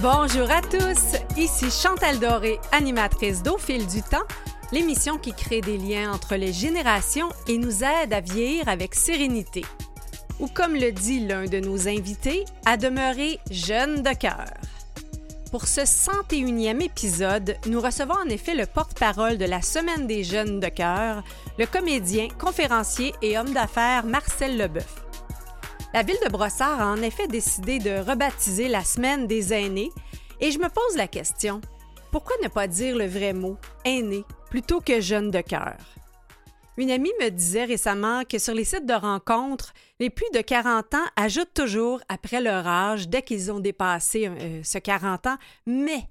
Bonjour à tous, ici Chantal Doré, animatrice d'Au fil du temps, l'émission qui crée des liens entre les générations et nous aide à vieillir avec sérénité. Ou comme le dit l'un de nos invités, à demeurer jeune de cœur. Pour ce 101e épisode, nous recevons en effet le porte-parole de la Semaine des jeunes de cœur, le comédien, conférencier et homme d'affaires Marcel Lebœuf. La ville de Brossard a en effet décidé de rebaptiser la Semaine des aînés et je me pose la question, pourquoi ne pas dire le vrai mot « aîné » plutôt que « jeune de cœur » ? Une amie me disait récemment que sur les sites de rencontres, les plus de 40 ans ajoutent toujours après leur âge dès qu'ils ont dépassé ce 40 ans, mais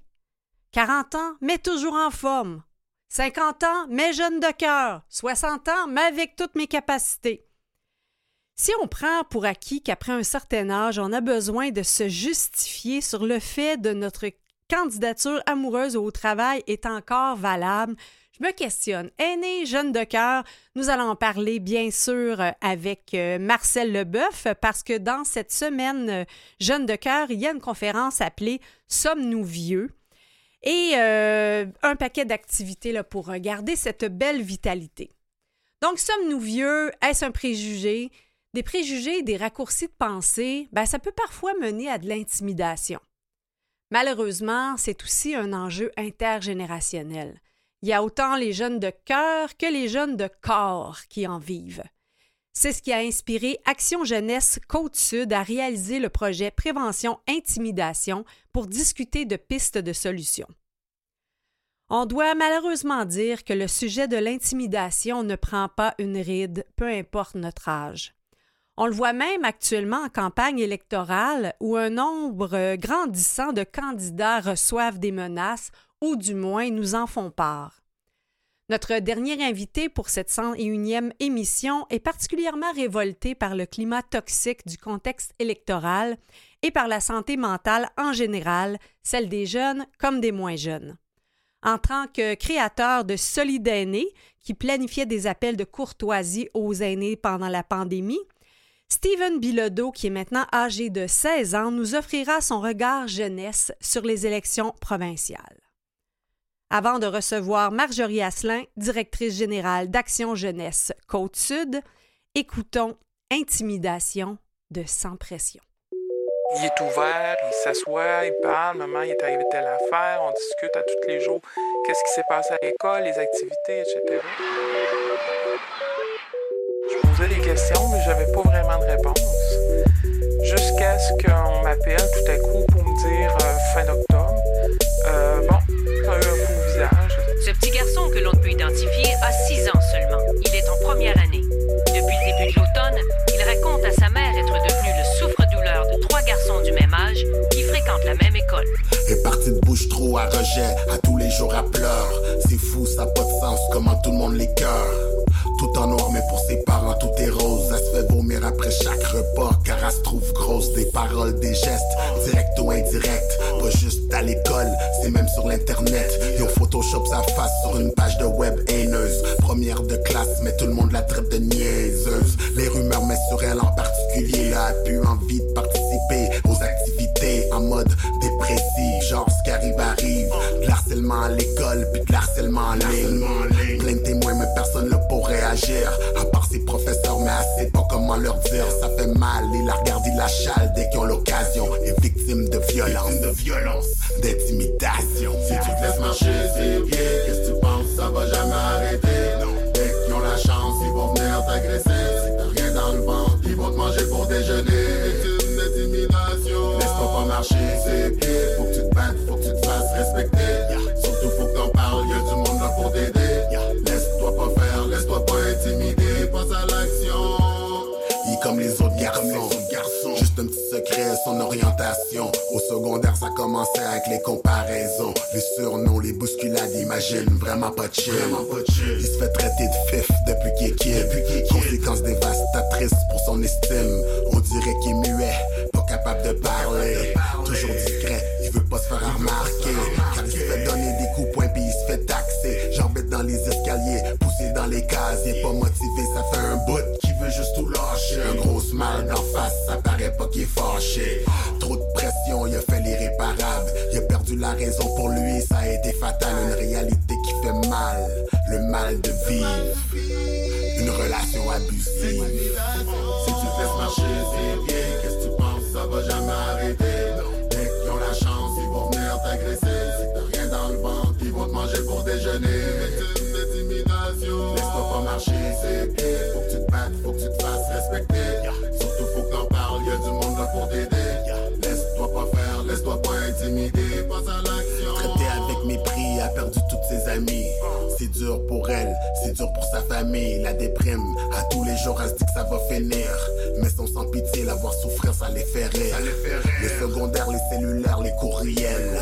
40 ans, mais toujours en forme, 50 ans, mais jeune de cœur, 60 ans, mais avec toutes mes capacités. Si on prend pour acquis qu'après un certain âge, on a besoin de se justifier sur le fait de notre candidature amoureuse au travail est encore valable, je me questionne. Aîné, jeune de cœur, nous allons en parler bien sûr avec Marcel Lebœuf parce que dans cette semaine jeune de cœur, il y a une conférence appelée « Sommes-nous vieux? » et un paquet d'activités là, pour garder cette belle vitalité. Donc, sommes-nous vieux? Est-ce un préjugé? Des préjugés et des raccourcis de pensée, ben ça peut parfois mener à de l'intimidation. Malheureusement, c'est aussi un enjeu intergénérationnel. Il y a autant les jeunes de cœur que les jeunes de corps qui en vivent. C'est ce qui a inspiré Action Jeunesse Côte-Sud à réaliser le projet Prévention-Intimidation pour discuter de pistes de solutions. On doit malheureusement dire que le sujet de l'intimidation ne prend pas une ride, peu importe notre âge. On le voit même actuellement en campagne électorale où un nombre grandissant de candidats reçoivent des menaces ou du moins nous en font part. Notre dernier invité pour cette 101e émission est particulièrement révolté par le climat toxique du contexte électoral et par la santé mentale en général, celle des jeunes comme des moins jeunes. En tant que créateur de Solide Aîné, qui planifiait des appels de courtoisie aux aînés pendant la pandémie, Steven Bilodeau, qui est maintenant âgé de 16 ans, nous offrira son regard jeunesse sur les élections provinciales. Avant de recevoir Marjorie Asselin, directrice générale d'Action Jeunesse Côte-Sud, écoutons Intimidation de Sans Pression. Il est ouvert, il s'assoit, il parle, maman, il est arrivé telle affaire, on discute à tous les jours, qu'est-ce qui s'est passé à l'école, les activités, etc. Je posais des questions, mais j'avais pas vraiment de réponse. Jusqu'à ce qu'on m'appelle tout à coup pour me dire fin octobre, bon, un beau visage. Ce petit garçon que l'on peut identifier a 6 ans seulement. Il est en première année. Depuis le début de l'automne, il raconte à sa mère être devenu le souffre-douleur de 3 garçons du même âge qui fréquentent la même école. Elle est partie de bouche trop à rejet, à tous les jours à pleurs. C'est fou, ça n'a pas de sens, comment tout le monde l'écœure. Tout en noir, mais pour ses parents, tout est rose. Elle se fait vomir après chaque repas, car elle se trouve grosse. Des paroles, des gestes, direct ou indirect. Pas juste à l'école, c'est même sur l'Internet. Ils ont Photoshop sa face sur une page de web haineuse. Première de classe, mais tout le monde la traite de niaiseuse. Les rumeurs, mais sur elle en particulier. Là, elle a eu envie de participer aux activités en mode dépressif. Genre, ce qui arrive. De l'harcèlement à l'école, puis de l'harcèlement en ligne. Plein de témoins, mais personne l'a pour réagir, à part ses professeurs, mais elle sait pas comment leur dire. Ça fait mal, il la regarde, il la chale dès qu'ils ont l'occasion. Les victimes de violence, d'intimidation. Si tu te laisses marcher ses pieds, qu'est-ce que tu penses, ça va jamais arrêter. Non. Dès qu'ils ont la chance, ils vont venir t'agresser. Si t'as rien dans le ventre, ils vont te manger pour déjeuner. Victime d'intimidation. Laisse-toi pas marcher ses pieds, faut que tu te battes, faut que tu te fasses respecter. Yeah. Surtout faut que t'en parles, y'a du monde là pour t'aider. Yeah. Laisse-toi pas faire, laisse-toi pas intimider, passe à l'action. Il est comme les autres garçons. Juste un petit secret, son orientation. Au secondaire, ça commençait avec les comparaisons. Les surnoms, les bousculades, imagine, vraiment pas chill. Il se fait traiter de fif depuis qu'il est kid. Conséquences dévastatrices pour son estime. On dirait qu'il est muet, pas capable de parler. Toujours discret, il veut pas se faire remarquer. Car il se fait donner des coups points puis il se fait taxer. J'embête dans les escaliers, poussé dans les cases. Il est pas motivé, ça fait un bout qui veut juste tout lâcher. Un gros smile d'en face, ça paraît pas qu'il est fâché. Trop de pression, il a fait l'irréparable. la raison pour lui, ça a été fatal. Une réalité qui fait mal, le mal de vivre, une relation abusive. Si tu te laisses marcher ses pieds, qu'est-ce que tu penses, ça va jamais arrêter. Dès qu'ils ont la chance, ils vont venir t'agresser. Si t'as rien dans le ventre, ils vont te manger pour déjeuner. Victime d'intimidation. Laisse-toi pas marcher ses pieds, faut que tu te battes, faut que tu te fasses respecter. Surtout faut que t'en parles, y'a du monde là pour t'aider. Laisse-toi pas faire, laisse-toi pas intimider, passe à l'action. Traité avec mépris, a perdu toutes ses amies. C'est dur pour elle, c'est dur pour sa famille. La déprime, à tous les jours elle se dit que ça va finir. Mais sont sans pitié, la voir souffrir, ça les fait rire. Les secondaires, les cellulaires, les courriels,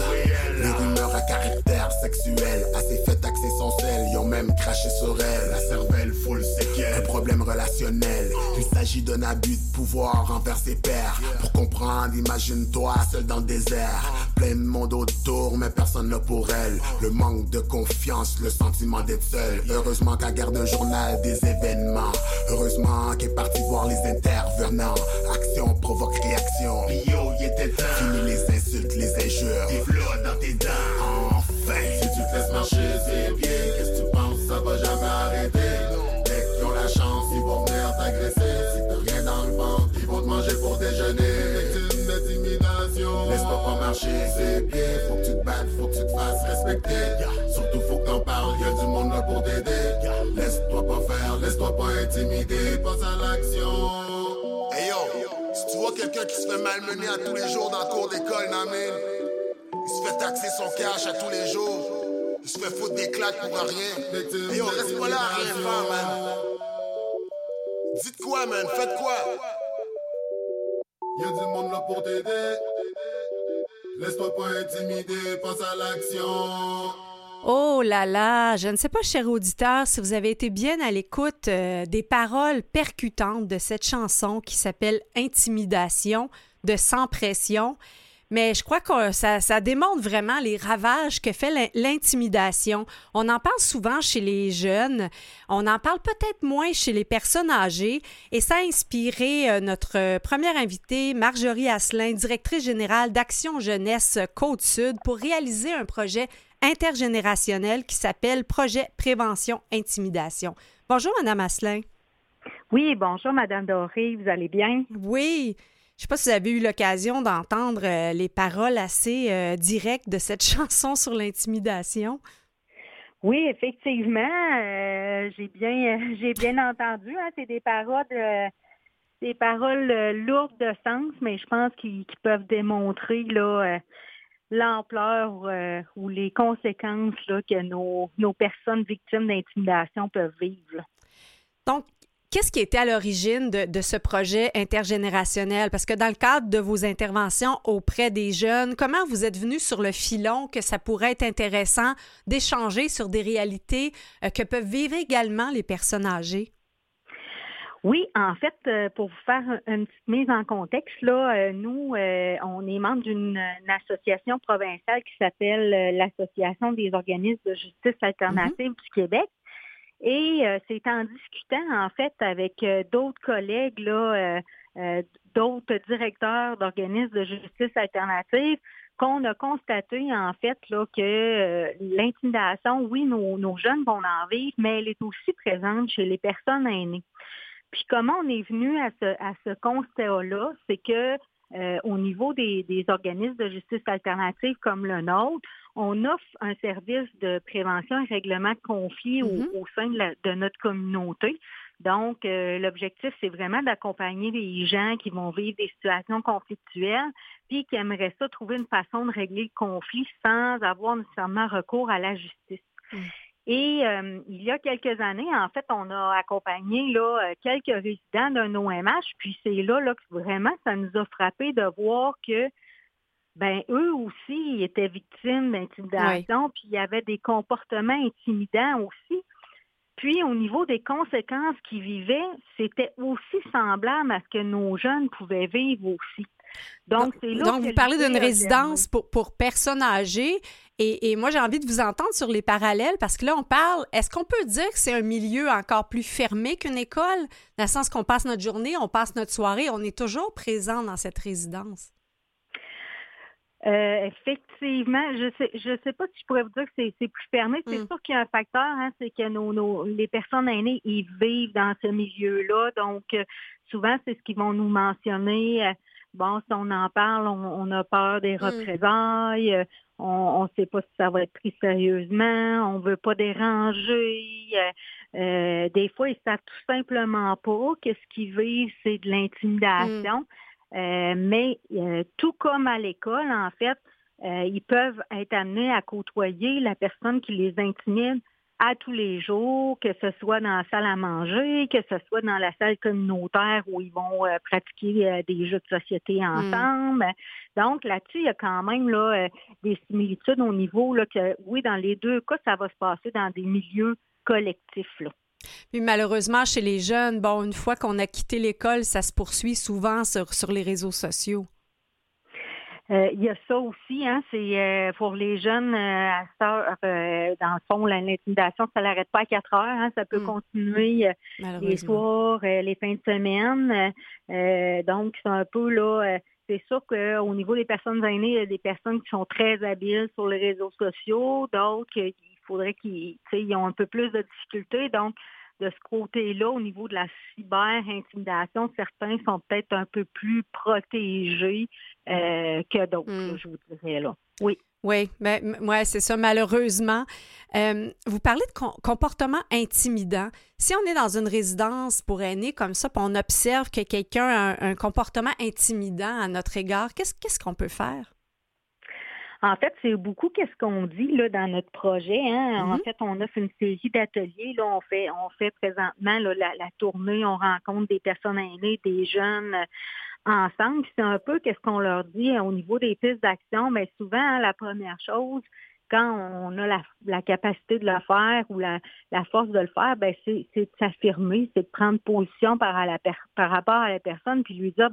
les rumeurs à caractère sexuel. Elle s'est fait taxer son sel, ils ont même craché sur elle. La cervelle full séquelle, un problème relationnel. Il s'agit d'un abus de pouvoir envers ses pairs. Pour comprendre, imagine-toi seul dans le désert, plein de monde autour mais personne là pour elle. Le manque de confiance, le sentiment d'être seul. Heureusement qu'elle garde un journal des événements. Heureusement qu'elle est partie voir les intervenants. Action provoque réaction. Bio, il était temps. Fini les insultes, les injures. Des flots dans tes dents. Enfin, si tu te laisses marcher ses pieds, qu'est-ce que tu penses, ça va jamais arrêter. Dès qu'ils ont la chance, ils vont venir t'agresser. Si t'as rien dans le ventre, ils vont te manger pour déjeuner. Laisse-toi pas marcher ses pieds, faut que tu te battes, faut que tu te fasses respecter. Surtout faut que t'en parles, y'a du monde là pour t'aider. Laisse-toi pas faire, laisse-toi pas intimider, passe à l'action. Hey yo, si tu vois quelqu'un qui se fait malmener à tous les jours dans le cours d'école, n'amène. Il se fait taxer son cash à tous les jours. Il se fait foutre des claques pour rien. Hey yo, reste pas là à rien faire, man. Dites quoi, man, faites quoi. Y'a du monde là pour t'aider. Laisse-toi pas intimider, passe à l'action. Oh là là, je ne sais pas, chers auditeurs, si vous avez été bien à l'écoute des paroles percutantes de cette chanson qui s'appelle « Intimidation » de « Sans Pression ». Mais je crois que ça démontre vraiment les ravages que fait l'intimidation. On en parle souvent chez les jeunes, on en parle peut-être moins chez les personnes âgées, et ça a inspiré notre première invitée, Marjorie Asselin, directrice générale d'Action Jeunesse Côte-Sud, pour réaliser un projet intergénérationnel qui s'appelle Projet Prévention-Intimidation. Bonjour, Madame Asselin. Oui, bonjour, Madame Doré, vous allez bien? Oui. Je ne sais pas si vous avez eu l'occasion d'entendre les paroles assez directes de cette chanson sur l'intimidation. Oui, effectivement, j'ai bien entendu. Hein, c'est des paroles lourdes de sens, mais je pense qu'ils peuvent démontrer là, l'ampleur ou les conséquences là, que nos personnes victimes d'intimidation peuvent vivre. Donc, qu'est-ce qui était à l'origine de ce projet intergénérationnel? Parce que dans le cadre de vos interventions auprès des jeunes, comment vous êtes venu sur le filon que ça pourrait être intéressant d'échanger sur des réalités que peuvent vivre également les personnes âgées? Oui, en fait, pour vous faire une petite mise en contexte, là, nous, on est membre d'une association provinciale qui s'appelle l'Association des organismes de justice alternative du Québec. Et c'est en discutant, en fait, avec d'autres collègues, là, d'autres directeurs d'organismes de justice alternative, qu'on a constaté, en fait, là, que l'intimidation, oui, nos jeunes vont en vivre, mais elle est aussi présente chez les personnes aînées. Puis comment on est venu à ce constat-là, c'est que au niveau des organismes de justice alternative comme le nôtre, on offre un service de prévention et règlement de conflits au sein de notre communauté. Donc, l'objectif, c'est vraiment d'accompagner les gens qui vont vivre des situations conflictuelles puis qui aimeraient ça trouver une façon de régler le conflit sans avoir nécessairement recours à la justice. Mmh. Et il y a quelques années, en fait, on a accompagné là, quelques résidents d'un OMH, puis c'est là que vraiment ça nous a frappé de voir que ben eux aussi étaient victimes d'intimidation, oui. Puis il y avait des comportements intimidants aussi. Puis au niveau des conséquences qu'ils vivaient, c'était aussi semblable à ce que nos jeunes pouvaient vivre aussi. Donc, c'est là donc vous parlez d'une résidence pour personnes âgées et moi, j'ai envie de vous entendre sur les parallèles parce que là, on parle, est-ce qu'on peut dire que c'est un milieu encore plus fermé qu'une école, dans le sens qu'on passe notre journée, on passe notre soirée, on est toujours présent dans cette résidence? Effectivement, je sais pas si je pourrais vous dire que c'est plus fermé. C'est sûr qu'il y a un facteur, hein, c'est que les personnes aînées, ils vivent dans ce milieu-là, donc souvent c'est ce qu'ils vont nous mentionner. Bon, si on en parle, on a peur des représailles, on ne sait pas si ça va être pris sérieusement, on ne veut pas déranger. Des fois, ils ne savent tout simplement pas que ce qu'ils vivent, c'est de l'intimidation. Mais tout comme à l'école, en fait, ils peuvent être amenés à côtoyer la personne qui les intimide à tous les jours, que ce soit dans la salle à manger, que ce soit dans la salle communautaire où ils vont pratiquer des jeux de société ensemble. Donc là-dessus, il y a quand même là, des similitudes au niveau là, que, oui, dans les deux cas, ça va se passer dans des milieux collectifs, là. Puis malheureusement, chez les jeunes, bon, une fois qu'on a quitté l'école, ça se poursuit souvent sur les réseaux sociaux. Il y a ça aussi, hein, c'est pour les jeunes, dans le fond, l'intimidation, ça n'arrête pas à 4 heures, hein, ça peut continuer les soirs, les fins de semaine. Donc, c'est un peu là. C'est sûr qu'au niveau des personnes aînées, il y a des personnes qui sont très habiles sur les réseaux sociaux, d'autres faudrait qu'ils ont un peu plus de difficultés. Donc, de ce côté-là, au niveau de la cyber-intimidation, certains sont peut-être un peu plus protégés que d'autres, je vous dirais là. Oui. Oui, mais c'est ça, malheureusement. Vous parlez de comportement intimidant. Si on est dans une résidence pour aînés comme ça, puis on observe que quelqu'un a un comportement intimidant à notre égard, qu'est-ce qu'on peut faire? En fait, c'est beaucoup qu'est-ce qu'on dit là dans notre projet. Hein? En fait, on offre une série d'ateliers. Là, on fait présentement là, la tournée. On rencontre des personnes aînées, des jeunes ensemble. Puis c'est un peu qu'est-ce qu'on leur dit au niveau des pistes d'action. Mais souvent, hein, la première chose, quand on a la capacité de le faire ou la force de le faire, ben c'est de s'affirmer, c'est de prendre position par rapport à la personne, puis lui dire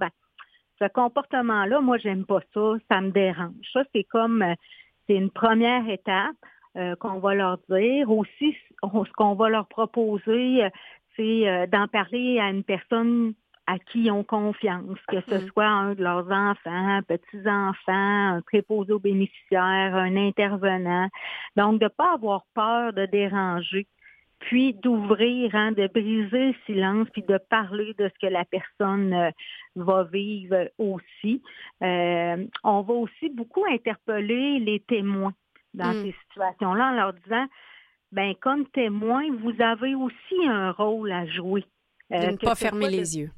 ce comportement-là, moi, j'aime pas ça, ça me dérange. Ça, c'est une première étape qu'on va leur dire. Aussi, ce qu'on va leur proposer, c'est d'en parler à une personne à qui ils ont confiance, que ce soit un de leurs enfants, petits-enfants, un préposé aux bénéficiaires, un intervenant. Donc, de ne pas avoir peur de déranger, puis d'ouvrir, hein, de briser le silence, puis de parler de ce que la personne va vivre aussi. On va aussi beaucoup interpeller les témoins dans ces situations-là en leur disant, comme témoin, vous avez aussi un rôle à jouer. De ne pas fermer les yeux.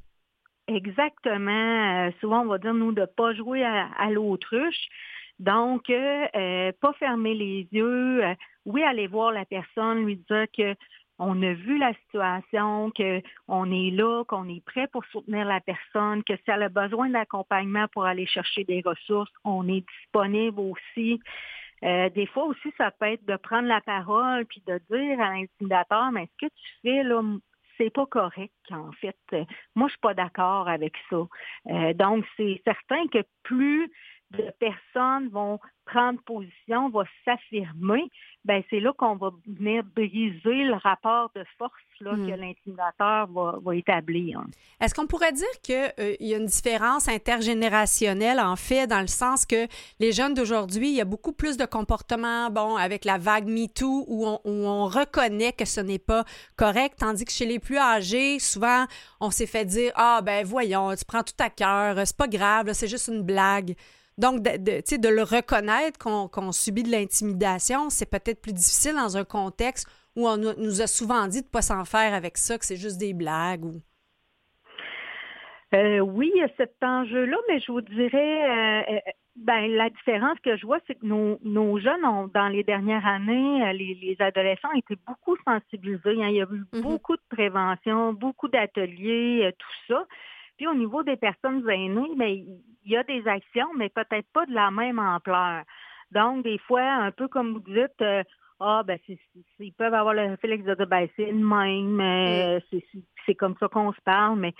Exactement. Souvent, on va dire, nous, de ne pas jouer à l'autruche. Donc, pas fermer les yeux. Oui, aller voir la personne, lui dire qu'on a vu la situation, qu'on est là, qu'on est prêt pour soutenir la personne, que si elle a besoin d'accompagnement pour aller chercher des ressources, on est disponible aussi. Des fois aussi, ça peut être de prendre la parole puis de dire à l'intimidateur, mais ce que tu fais, là, c'est pas correct, en fait. Moi, je suis pas d'accord avec ça. Donc, c'est certain que plus de personnes vont prendre position, vont s'affirmer, c'est là qu'on va venir briser le rapport de force là, que l'intimidateur va établir. Est-ce qu'on pourrait dire qu'il y a une différence intergénérationnelle, en fait, dans le sens que les jeunes d'aujourd'hui, il y a beaucoup plus de comportements, avec la vague MeToo, où on reconnaît que ce n'est pas correct, tandis que chez les plus âgés, souvent, on s'est fait dire « Ah, voyons, tu prends tout à cœur, c'est pas grave, là, c'est juste une blague ». Donc, de le reconnaître qu'on subit de l'intimidation, c'est peut-être plus difficile dans un contexte où on nous a souvent dit de ne pas s'en faire avec ça, que c'est juste des blagues. Oui, il y a cet enjeu-là, mais je vous dirais, la différence que je vois, c'est que nos jeunes ont, dans les dernières années, les adolescents ont été beaucoup sensibilisés. Hein, il y a eu beaucoup de prévention, beaucoup d'ateliers, tout ça. Puis au niveau des personnes aînées, il y a des actions, mais peut-être pas de la même ampleur. Donc, des fois, un peu comme vous dites, ils peuvent avoir le réflexe de dire, c'est le même, c'est comme ça qu'on se parle, mais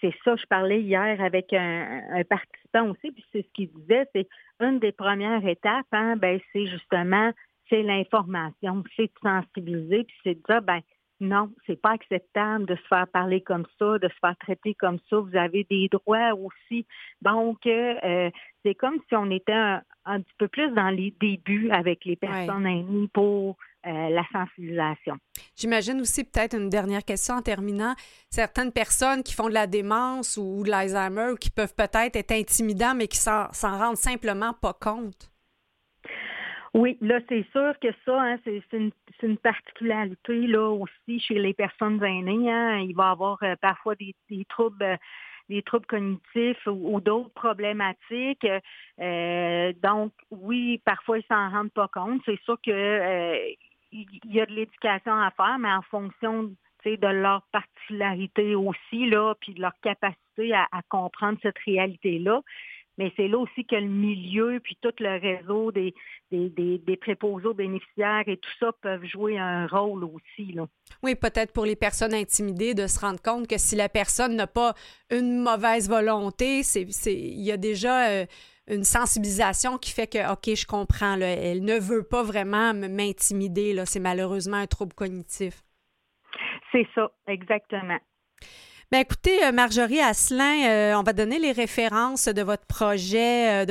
c'est ça, je parlais hier avec un participant aussi, puis c'est ce qu'il disait, c'est une des premières étapes, hein, c'est justement, c'est l'information, c'est de sensibiliser, puis c'est de dire, non, c'est pas acceptable de se faire parler comme ça, de se faire traiter comme ça. Vous avez des droits aussi. Donc, c'est comme si on était un petit peu plus dans les débuts avec les personnes aînées pour la sensibilisation. J'imagine aussi peut-être une dernière question en terminant. Certaines personnes qui font de la démence ou de l'Alzheimer qui peuvent peut-être être intimidantes mais qui s'en rendent simplement pas compte. Oui, là, c'est sûr que ça, hein, c'est une particularité là aussi chez les personnes aînées. Hein. Il va y avoir parfois des troubles cognitifs ou d'autres problématiques. Donc, oui, parfois, ils s'en rendent pas compte. C'est sûr que il y a de l'éducation à faire, mais en fonction de leur particularité aussi, là, puis de leur capacité à comprendre cette réalité-là. Mais c'est là aussi que le milieu puis tout le réseau des préposés aux bénéficiaires et tout ça peuvent jouer un rôle aussi, là. Oui, peut-être pour les personnes intimidées de se rendre compte que si la personne n'a pas une mauvaise volonté, il y a déjà une sensibilisation qui fait que, OK, je comprends, là, elle ne veut pas vraiment m'intimider, là. C'est malheureusement un trouble cognitif. C'est ça, exactement. Bien, écoutez, Marjorie Asselin, on va donner les références de votre projet,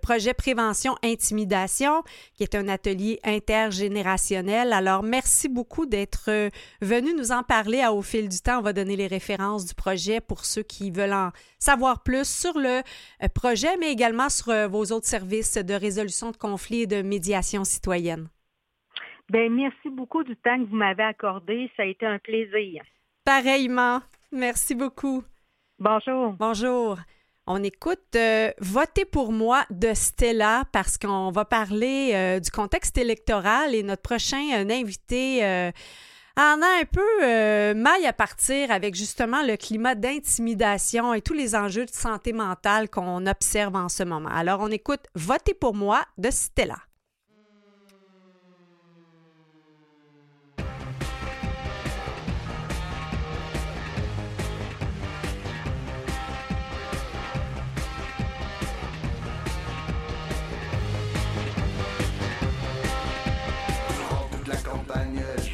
projet Prévention-Intimidation, qui est un atelier intergénérationnel. Alors, merci beaucoup d'être venu nous en parler à Au fil du temps. On va donner les références du projet pour ceux qui veulent en savoir plus sur le projet, mais également sur vos autres services de résolution de conflits et de médiation citoyenne. Bien, merci beaucoup du temps que vous m'avez accordé. Ça a été un plaisir. Pareillement. Merci beaucoup. Bonjour. Bonjour. On écoute « Votez pour moi » de Stella parce qu'on va parler du contexte électoral et notre prochain invité en a un peu maille à partir avec justement le climat d'intimidation et tous les enjeux de santé mentale qu'on observe en ce moment. Alors, on écoute « Votez pour moi » de Stella.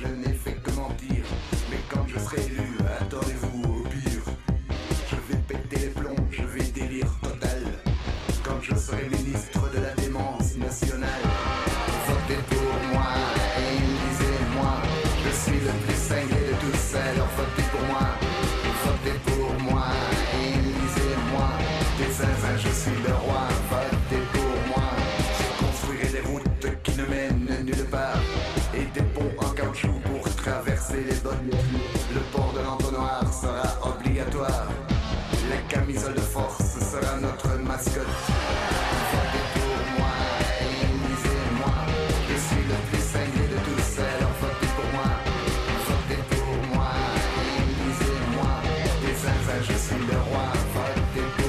Je n'ai fait que mentir, mais quand je serai élu, attendez-vous au pire. Je vais péter les plombs, je vais délire total. Quand je serai ministre de la démence nationale, votez pour moi et élisez-moi. Je suis le plus cinglé de tous, alors votez pour moi. Votez pour moi et élisez-moi. Des zinzins, je suis le roi, votez pour moi. Je construirai des routes qui ne mènent nulle part. Des ponts en caoutchouc pour traverser les bonnes. Le port de l'entonnoir sera obligatoire. La camisole de force sera notre mascotte. Votez pour moi, élisez-moi. Je suis le plus cinglé de tous, alors votez pour moi. Votez pour moi, élisez-moi. Des zinzins, je suis le roi, votez pour moi.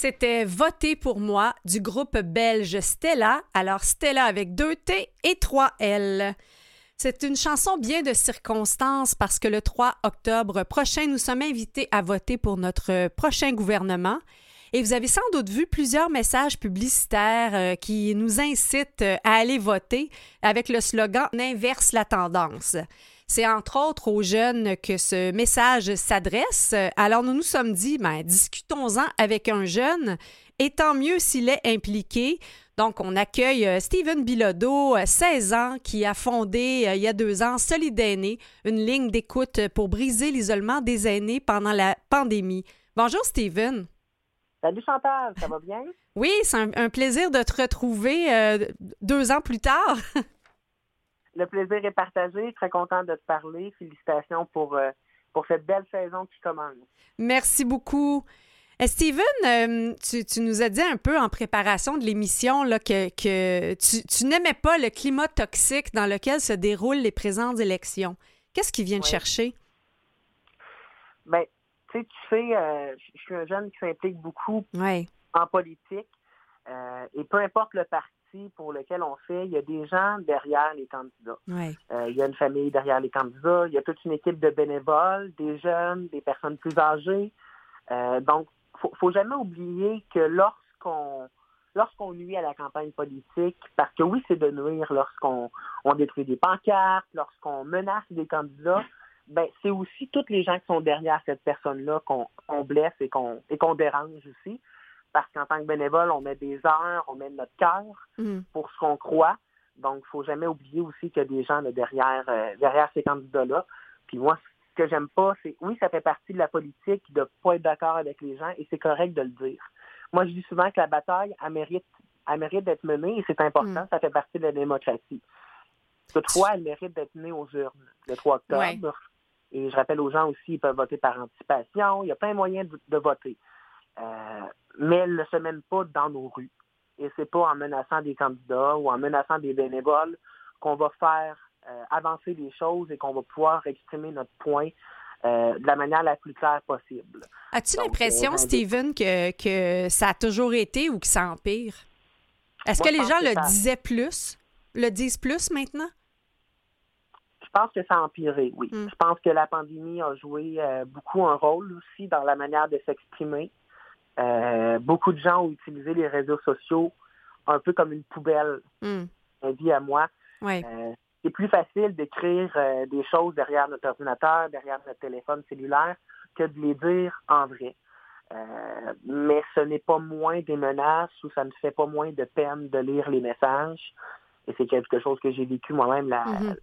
C'était « Voter pour moi » du groupe belge Stella, alors Stella avec 2 T et 3 L. C'est une chanson bien de circonstance parce que le 3 octobre prochain, nous sommes invités à voter pour notre prochain gouvernement. Et vous avez sans doute vu plusieurs messages publicitaires qui nous incitent à aller voter avec le slogan « On inverse la tendance ». C'est entre autres aux jeunes que ce message s'adresse. Alors nous nous sommes dit, discutons-en avec un jeune et tant mieux s'il est impliqué. Donc on accueille Steven Bilodeau, 16 ans, qui a fondé il y a 2 ans Solide Aîné, une ligne d'écoute pour briser l'isolement des aînés pendant la pandémie. Bonjour Steven. Salut Chantal, ça va bien? Oui, c'est un plaisir de te retrouver 2 ans plus tard. Le plaisir est partagé. Très contente de te parler. Félicitations pour cette belle saison qui commence. Merci beaucoup. Steven, tu nous as dit un peu en préparation de l'émission là, que tu n'aimais pas le climat toxique dans lequel se déroulent les présentes élections. Qu'est-ce qui vient te chercher? Bien, tu sais, je suis un jeune qui s'implique beaucoup en politique. Et peu importe le parti pour lequel on fait, il y a des gens derrière les candidats. Oui. Il y a une famille derrière les candidats, il y a toute une équipe de bénévoles, des jeunes, des personnes plus âgées. Donc, faut jamais oublier que lorsqu'on nuit à la campagne politique, parce que oui, c'est de nuire lorsqu'on détruit des pancartes, lorsqu'on menace des candidats, c'est aussi toutes les gens qui sont derrière cette personne-là qu'on blesse et qu'on dérange aussi. Parce qu'en tant que bénévole, on met des heures, on met notre cœur pour ce qu'on croit. Donc, il ne faut jamais oublier aussi qu'il y a des gens là, derrière ces candidats-là. Puis moi, ce que j'aime pas, c'est, oui, ça fait partie de la politique, de ne pas être d'accord avec les gens, et c'est correct de le dire. Moi, je dis souvent que la bataille, elle mérite d'être menée, et c'est important, ça fait partie de la démocratie. Toutefois, elle mérite d'être menée aux urnes, le 3 octobre. Ouais. Et je rappelle aux gens aussi, ils peuvent voter par anticipation, il y a plein de moyens de voter. Mais elle ne se mène pas dans nos rues. Et c'est pas en menaçant des candidats ou en menaçant des bénévoles qu'on va faire avancer les choses et qu'on va pouvoir exprimer notre point de la manière la plus claire possible. As-tu l'impression, Steven, que ça a toujours été ou que ça empire? Est-ce que les gens le disent plus maintenant? Je pense que ça a empiré, oui. Je pense que la pandémie a joué beaucoup un rôle aussi dans la manière de s'exprimer. Beaucoup de gens ont utilisé les réseaux sociaux un peu comme une poubelle, dit à moi. Oui. C'est plus facile d'écrire des choses derrière notre ordinateur, derrière notre téléphone cellulaire, que de les dire en vrai. Mais ce n'est pas moins des menaces ou ça ne fait pas moins de peine de lire les messages. Et c'est quelque chose que j'ai vécu moi-même,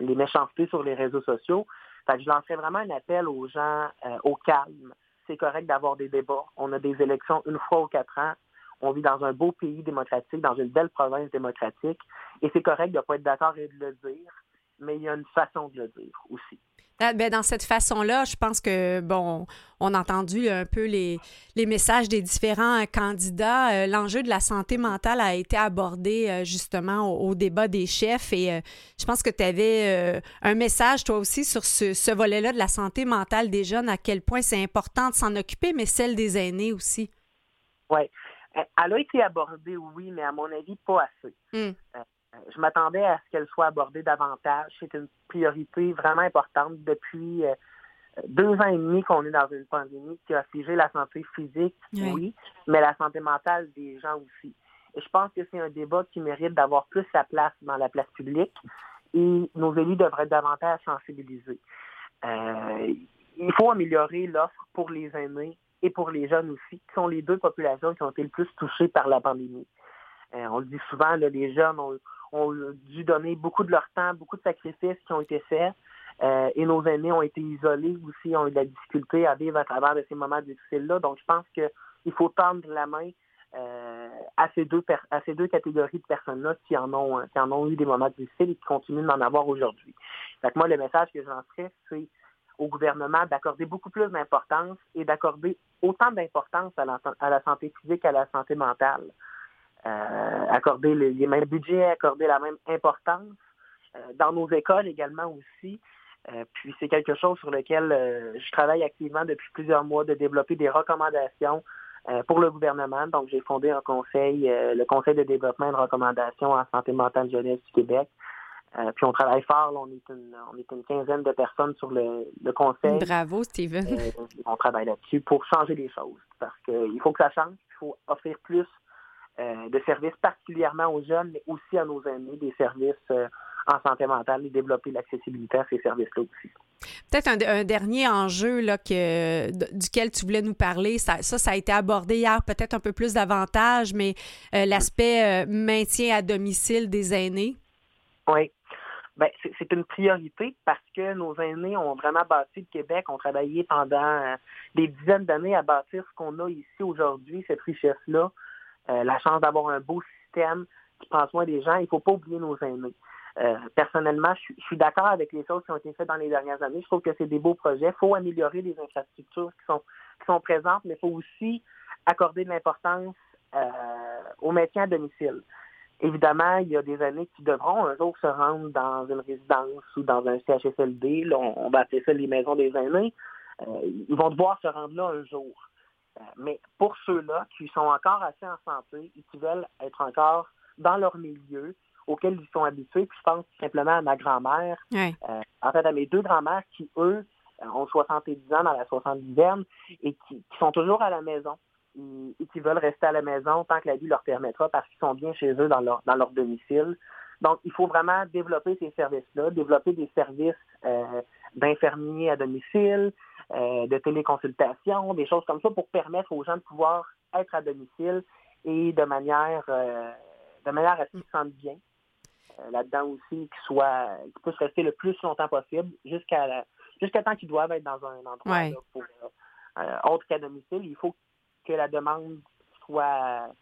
les méchancetés sur les réseaux sociaux. Fait que je lancerais vraiment un appel aux gens au calme. C'est correct d'avoir des débats. On a des élections 1 fois aux 4 ans. On vit dans un beau pays démocratique, dans une belle province démocratique. Et c'est correct de ne pas être d'accord et de le dire, mais il y a une façon de le dire aussi. Dans cette façon-là, je pense que, on a entendu un peu les messages des différents candidats. L'enjeu de la santé mentale a été abordé justement au débat des chefs et je pense que tu avais un message toi aussi sur ce volet-là de la santé mentale des jeunes, à quel point c'est important de s'en occuper, mais celle des aînés aussi. Oui. Elle a été abordée, oui, mais à mon avis, pas assez. Je m'attendais à ce qu'elle soit abordée davantage. C'est une priorité vraiment importante depuis 2 ans et demi qu'on est dans une pandémie qui a figé la santé physique, oui, mais la santé mentale des gens aussi. Et je pense que c'est un débat qui mérite d'avoir plus sa place dans la place publique et nos élus devraient être davantage sensibilisés. Il faut améliorer l'offre pour les aînés et pour les jeunes aussi, qui sont les 2 populations qui ont été le plus touchées par la pandémie. On le dit souvent, là, les jeunes ont dû donner beaucoup de leur temps, beaucoup de sacrifices qui ont été faits. Et nos aînés ont été isolés aussi, ont eu de la difficulté à vivre à travers de ces moments difficiles-là. Donc, je pense qu'il faut tendre la main à ces 2 catégories de personnes-là qui en ont eu des moments difficiles et qui continuent d'en avoir aujourd'hui. Donc, moi, le message que je lancerais, c'est au gouvernement d'accorder beaucoup plus d'importance et d'accorder autant d'importance à la santé physique, à la santé mentale. Accorder les mêmes budgets, accorder la même importance dans nos écoles également aussi. Puis c'est quelque chose sur lequel je travaille activement depuis plusieurs mois, de développer des recommandations pour le gouvernement. Donc, j'ai fondé un conseil, le Conseil de développement et de recommandation en santé mentale jeunesse du Québec. Puis on travaille fort. Là, on est une quinzaine de personnes sur le conseil. Bravo, Steven. On travaille là-dessus pour changer les choses. Parce qu'il faut que ça change. Il faut offrir plus de services particulièrement aux jeunes, mais aussi à nos aînés, des services en santé mentale et développer l'accessibilité à ces services-là aussi. Peut-être un dernier enjeu là, duquel tu voulais nous parler. Ça a été abordé hier, peut-être un peu plus davantage, mais l'aspect maintien à domicile des aînés. Oui. Bien, c'est une priorité parce que nos aînés ont vraiment bâti le Québec, ont travaillé pendant des dizaines d'années à bâtir ce qu'on a ici aujourd'hui, cette richesse-là, la chance d'avoir un beau système qui prend soin des gens. Il ne faut pas oublier nos aînés. Personnellement, je suis d'accord avec les choses qui ont été faites dans les dernières années. Je trouve que c'est des beaux projets. Il faut améliorer les infrastructures qui sont présentes, mais il faut aussi accorder de l'importance au maintien à domicile. Évidemment, il y a des aînés qui devront un jour se rendre dans une résidence ou dans un CHSLD. Là, on va appeler ça les maisons des aînés. Ils vont devoir se rendre là un jour. Mais pour ceux-là qui sont encore assez en santé et qui veulent être encore dans leur milieu, auxquels ils sont habitués. Puis je pense simplement à ma grand-mère, oui. En fait à mes deux grands-mères qui, eux, ont 70 ans dans la 70e et qui sont toujours à la maison et qui veulent rester à la maison tant que la vie leur permettra parce qu'ils sont bien chez eux dans leur domicile. Donc, il faut vraiment développer ces services-là, développer des services d'infirmiers à domicile, de téléconsultation, des choses comme ça pour permettre aux gens de pouvoir être à domicile et de manière à ce qu'ils se sentent bien. Là-dedans aussi, qu'ils puissent rester le plus longtemps possible jusqu'à temps qu'ils doivent être dans un endroit ouais. là, pour, autre qu'à domicile. Il faut que la demande soit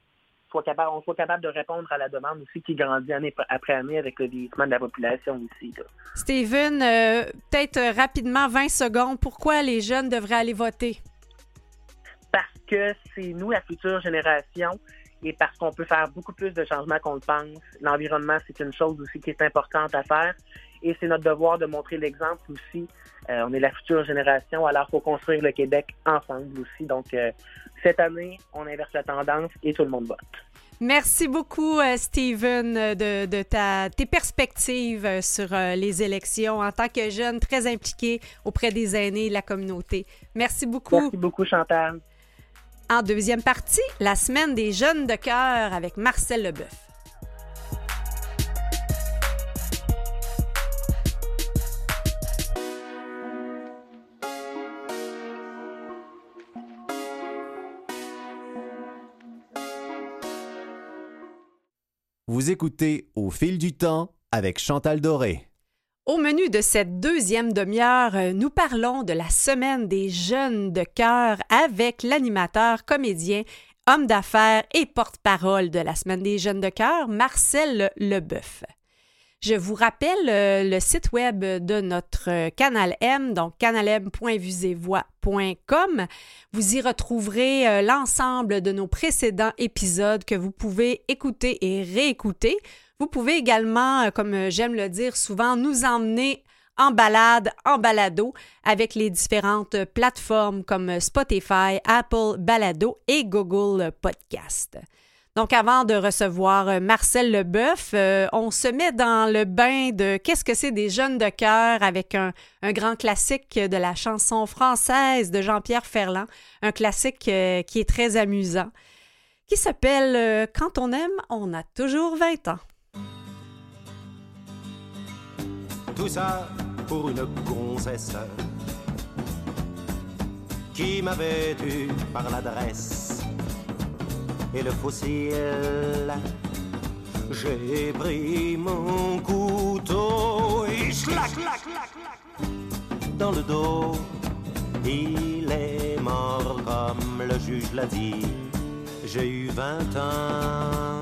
capable de répondre à la demande aussi qui grandit année après année avec le vieillissement de la population ici. Là. Steven, peut-être rapidement, 20 secondes, pourquoi les jeunes devraient aller voter? Parce que c'est nous, la future génération, et parce qu'on peut faire beaucoup plus de changements qu'on le pense. L'environnement, c'est une chose aussi qui est importante à faire. Et c'est notre devoir de montrer l'exemple aussi. On est la future génération, alors il faut construire le Québec ensemble aussi. Donc, cette année, on inverse la tendance et tout le monde vote. Merci beaucoup, Steven, de tes perspectives sur les élections en tant que jeune très impliqué auprès des aînés et de la communauté. Merci beaucoup. Merci beaucoup, Chantal. En deuxième partie, la Semaine des jeunes de cœur avec Marcel Lebœuf. Vous écoutez Au fil du temps avec Chantal Doré. Au menu de cette deuxième demi-heure, nous parlons de la Semaine des jeunes de cœur avec l'animateur, comédien, homme d'affaires et porte-parole de la Semaine des jeunes de cœur, Marcel Lebœuf. Je vous rappelle le site web de notre Canal M, donc canalm.vusevoix.com. Vous y retrouverez l'ensemble de nos précédents épisodes que vous pouvez écouter et réécouter. Vous pouvez également, comme j'aime le dire souvent, nous emmener en balade, en balado, avec les différentes plateformes comme Spotify, Apple Balado et Google Podcast. Donc, avant de recevoir Marcel Lebœuf, on se met dans le bain de « Qu'est-ce que c'est des jeunes de cœur » avec un grand classique de la chanson française de Jean-Pierre Ferland, un classique qui est très amusant, qui s'appelle « Quand on aime, on a toujours 20 ans ». Tout ça pour une grossesse qui m'avait eu par l'adresse et le fossile. J'ai pris mon couteau et schlac dans le dos. Il est mort comme le juge l'a dit. J'ai eu 20 ans.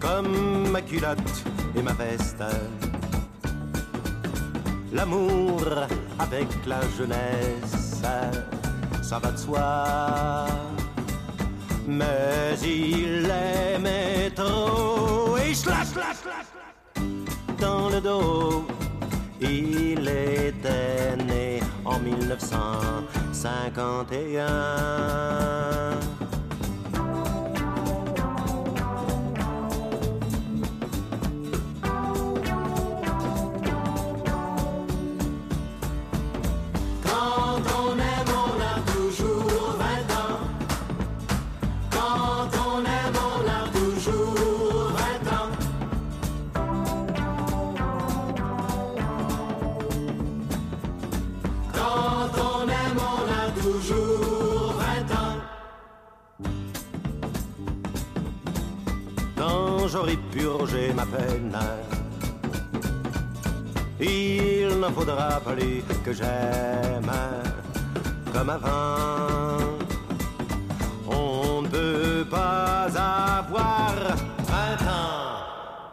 Comme ma culotte et ma veste, l'amour avec la jeunesse, ça va de soi. Mais il aimait trop et dans le dos. Il était né en 1951. J'aurais purgé ma peine, il n'en faudra plus que j'aime comme avant. On ne peut pas avoir 20 ans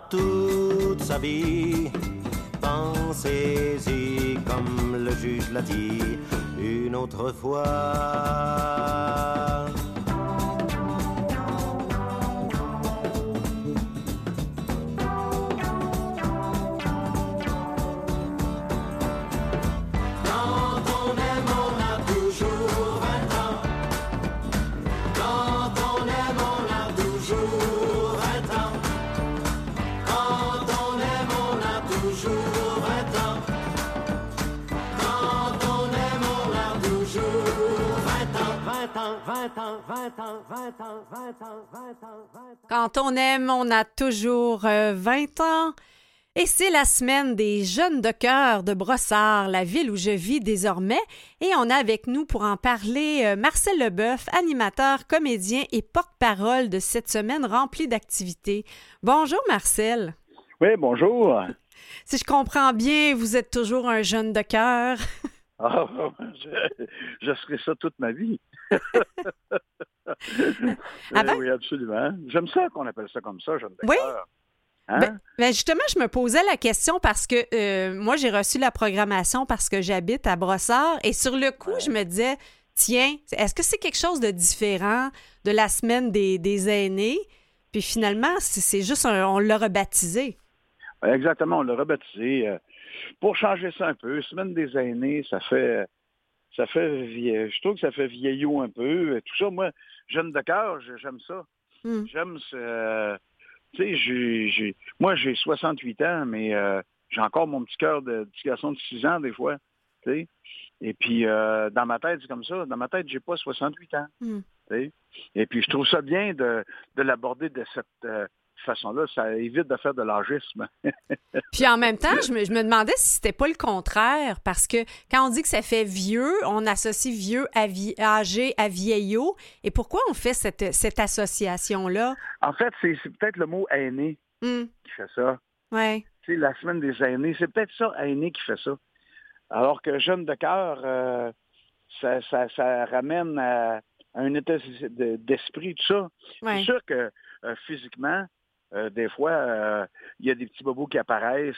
toute sa vie. Pensez-y comme le juge l'a dit une autre fois. Quand on aime, on a toujours 20 ans. Et c'est la semaine des jeunes de cœur de Brossard, la ville où je vis désormais. Et on a avec nous pour en parler Marcel Lebœuf, animateur, comédien et porte-parole de cette semaine remplie d'activités. Bonjour Marcel. Oui, bonjour. Si je comprends bien, vous êtes toujours un jeune de cœur. Oh, je serai ça toute ma vie. Oui, absolument. J'aime ça qu'on appelle ça comme ça, jeune de cœur. Hein? Ben justement, je me posais la question parce que moi, j'ai reçu la programmation parce que j'habite à Brossard et sur le coup, je me disais, tiens, est-ce que c'est quelque chose de différent de la semaine des aînés? Puis finalement, c'est juste, on l'a rebaptisé. Ben exactement, on l'a rebaptisé. Pour changer ça un peu, Semaine des aînés, ça fait vieille. Je trouve que ça fait vieillot un peu. Tout ça, moi, jeune de cœur, j'aime ça. Mm. J'aime ça. Tu sais, moi, j'ai 68 ans, mais j'ai encore mon petit cœur de petit garçon de 6 ans, des fois. Tu sais? Et puis, dans ma tête, c'est comme ça. Dans ma tête, j'ai pas 68 ans. Mm. Tu sais? Et puis, je trouve ça bien de l'aborder de cette... façon-là, ça évite de faire de l'âgisme. Puis en même temps, je me demandais si c'était pas le contraire, parce que quand on dit que ça fait vieux, on associe vieux à âgé à vieillot. Et pourquoi on fait cette association-là? En fait, c'est peut-être le mot aîné qui fait ça. Oui. Tu sais, la semaine des aînés, c'est peut-être ça, aîné, qui fait ça. Alors que jeune de cœur, ça ramène à un état d'esprit, tout ça. Ouais. C'est sûr que physiquement, des fois, il y a des petits bobos qui apparaissent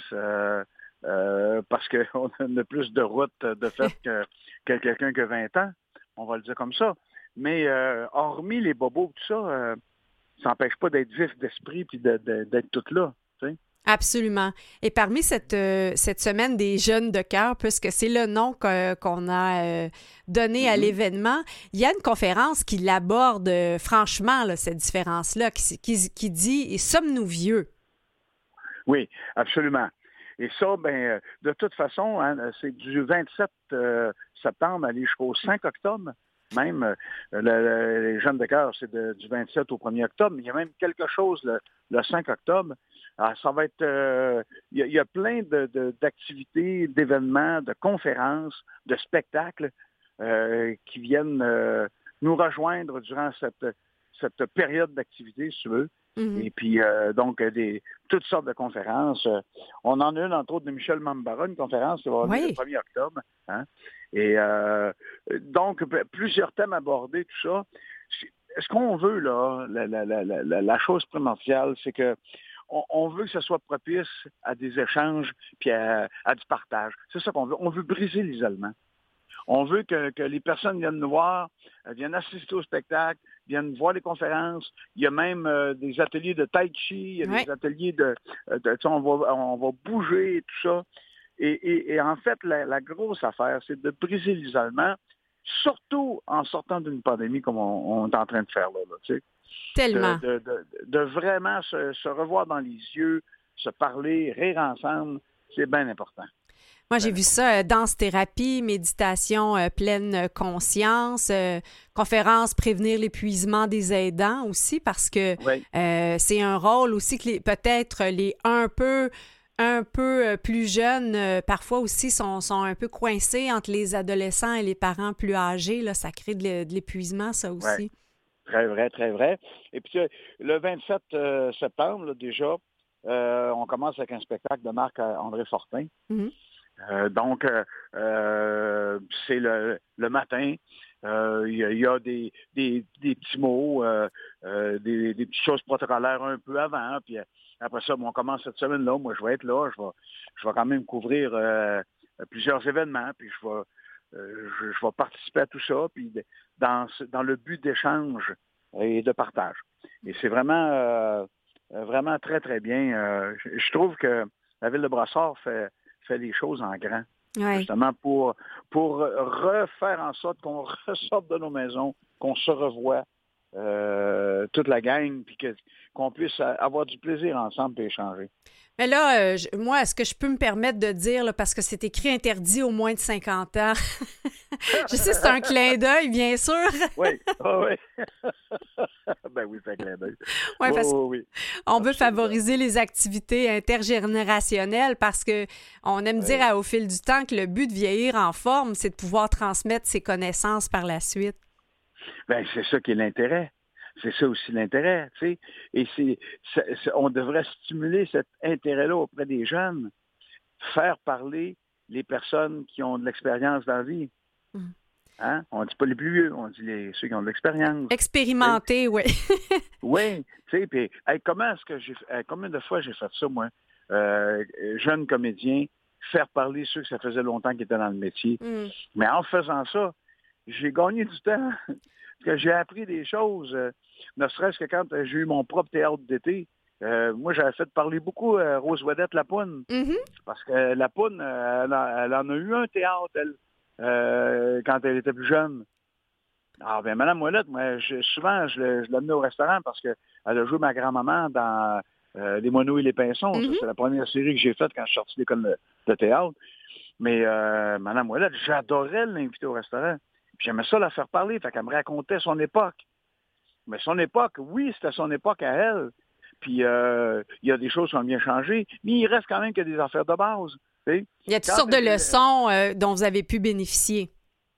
parce qu'on a plus de route de fait que quelqu'un qui a 20 ans. On va le dire comme ça. Mais hormis les bobos, tout ça, ça n'empêche pas d'être vif d'esprit puis d'être tout là. Tu sais? Absolument. Et parmi cette semaine des jeunes de cœur, puisque c'est le nom qu'on a donné à l'événement, il y a une conférence qui l'aborde franchement, là, cette différence-là, qui dit « Sommes-nous vieux? » Oui, absolument. Et ça, ben, de toute façon, hein, c'est du 27 septembre aller jusqu'au 5 octobre. Même les jeunes de cœur, c'est du 27 au 1er octobre. Il y a même quelque chose le 5 octobre. Alors, ça va être... Il y a plein d'activités, d'événements, de conférences, de spectacles qui viennent nous rejoindre durant cette période d'activité, si tu veux. Mm-hmm. Et puis, donc, toutes sortes de conférences. On en a une, entre autres, de Michel Mambara, une conférence qui va avoir lieu le 1er octobre. Hein? Et donc, plusieurs thèmes abordés, tout ça. Ce qu'on veut, là, la chose primordiale, c'est que on veut que ce soit propice à des échanges puis à du partage. C'est ça qu'on veut. On veut briser l'isolement. On veut que les personnes viennent nous voir, viennent assister au spectacle, viennent voir les conférences. Il y a même des ateliers de tai chi, il y a des ateliers de on va bouger et tout ça. Et en fait, la grosse affaire, c'est de briser l'isolement, surtout en sortant d'une pandémie comme on est en train de faire là, tu sais. Tellement. De vraiment se revoir dans les yeux, se parler, rire ensemble, c'est bien important. Moi, j'ai vu ça, danse-thérapie, méditation pleine conscience, conférence prévenir l'épuisement des aidants aussi, parce que c'est un rôle aussi que peut-être les un peu plus jeunes, parfois aussi, sont un peu coincés entre les adolescents et les parents plus âgés. Là, ça crée de l'épuisement, ça aussi. Ouais. Très vrai, très vrai. Et puis, le 27 septembre, là, déjà, on commence avec un spectacle de Marc-André Fortin. Mm-hmm. Donc, c'est le matin. Il y a des petits mots, des petites choses protocolaires un peu avant. Puis après ça, on commence cette semaine-là. Moi, je vais être là. Je vais quand même couvrir plusieurs événements. Puis je vais participer à tout ça. Puis dans le but d'échange et de partage. Et c'est vraiment très, très bien. Je trouve que la ville de Brossard fait les choses en grand, justement pour refaire en sorte qu'on ressorte de nos maisons, qu'on se revoie toute la gang, puis qu'on puisse avoir du plaisir ensemble et échanger. Mais là, moi, est-ce que je peux me permettre de dire, là, parce que c'est écrit interdit aux moins de 50 ans. Je sais, c'est un clin d'œil, bien sûr. Oui, oh, oui. Ben oui, c'est un clin d'œil. Oui, parce qu'on veut favoriser les activités intergénérationnelles, parce qu'on aime dire au fil du temps que le but de vieillir en forme, c'est de pouvoir transmettre ses connaissances par la suite. Bien, c'est ça qui est l'intérêt. C'est ça aussi l'intérêt, tu sais. Et on devrait stimuler cet intérêt-là auprès des jeunes, faire parler les personnes qui ont de l'expérience dans la vie. Mm. Hein? On ne dit pas les plus vieux, on dit ceux qui ont de l'expérience. Expérimenter, oui. Oui, tu sais, puis combien de fois j'ai fait ça, moi, jeune comédien, faire parler ceux que ça faisait longtemps qu'ils étaient dans le métier. Mm. Mais en faisant ça, j'ai gagné du temps, que j'ai appris des choses, ne serait-ce que quand j'ai eu mon propre théâtre d'été. Moi, j'avais fait parler beaucoup Rose-Ouedette-Lapoune, mm-hmm. parce que Lapoune, elle en a eu un théâtre, elle, quand elle était plus jeune. Ah bien, Madame Ouellette, moi, souvent, je l'amenais au restaurant parce qu'elle a joué ma grand-maman dans Les Moineaux et les Pinsons. Mm-hmm. Ça, c'est la première série que j'ai faite quand je suis sorti de l'école de théâtre. Mais Madame Ouellette, j'adorais l'inviter au restaurant. Puis j'aimais ça la faire parler, fait qu'elle me racontait son époque. Mais son époque, oui, c'était son époque à elle. Puis il y a des choses qui ont bien changé, mais il reste quand même que des affaires de base. Tu sais? Il y a toutes sortes de leçons dont vous avez pu bénéficier.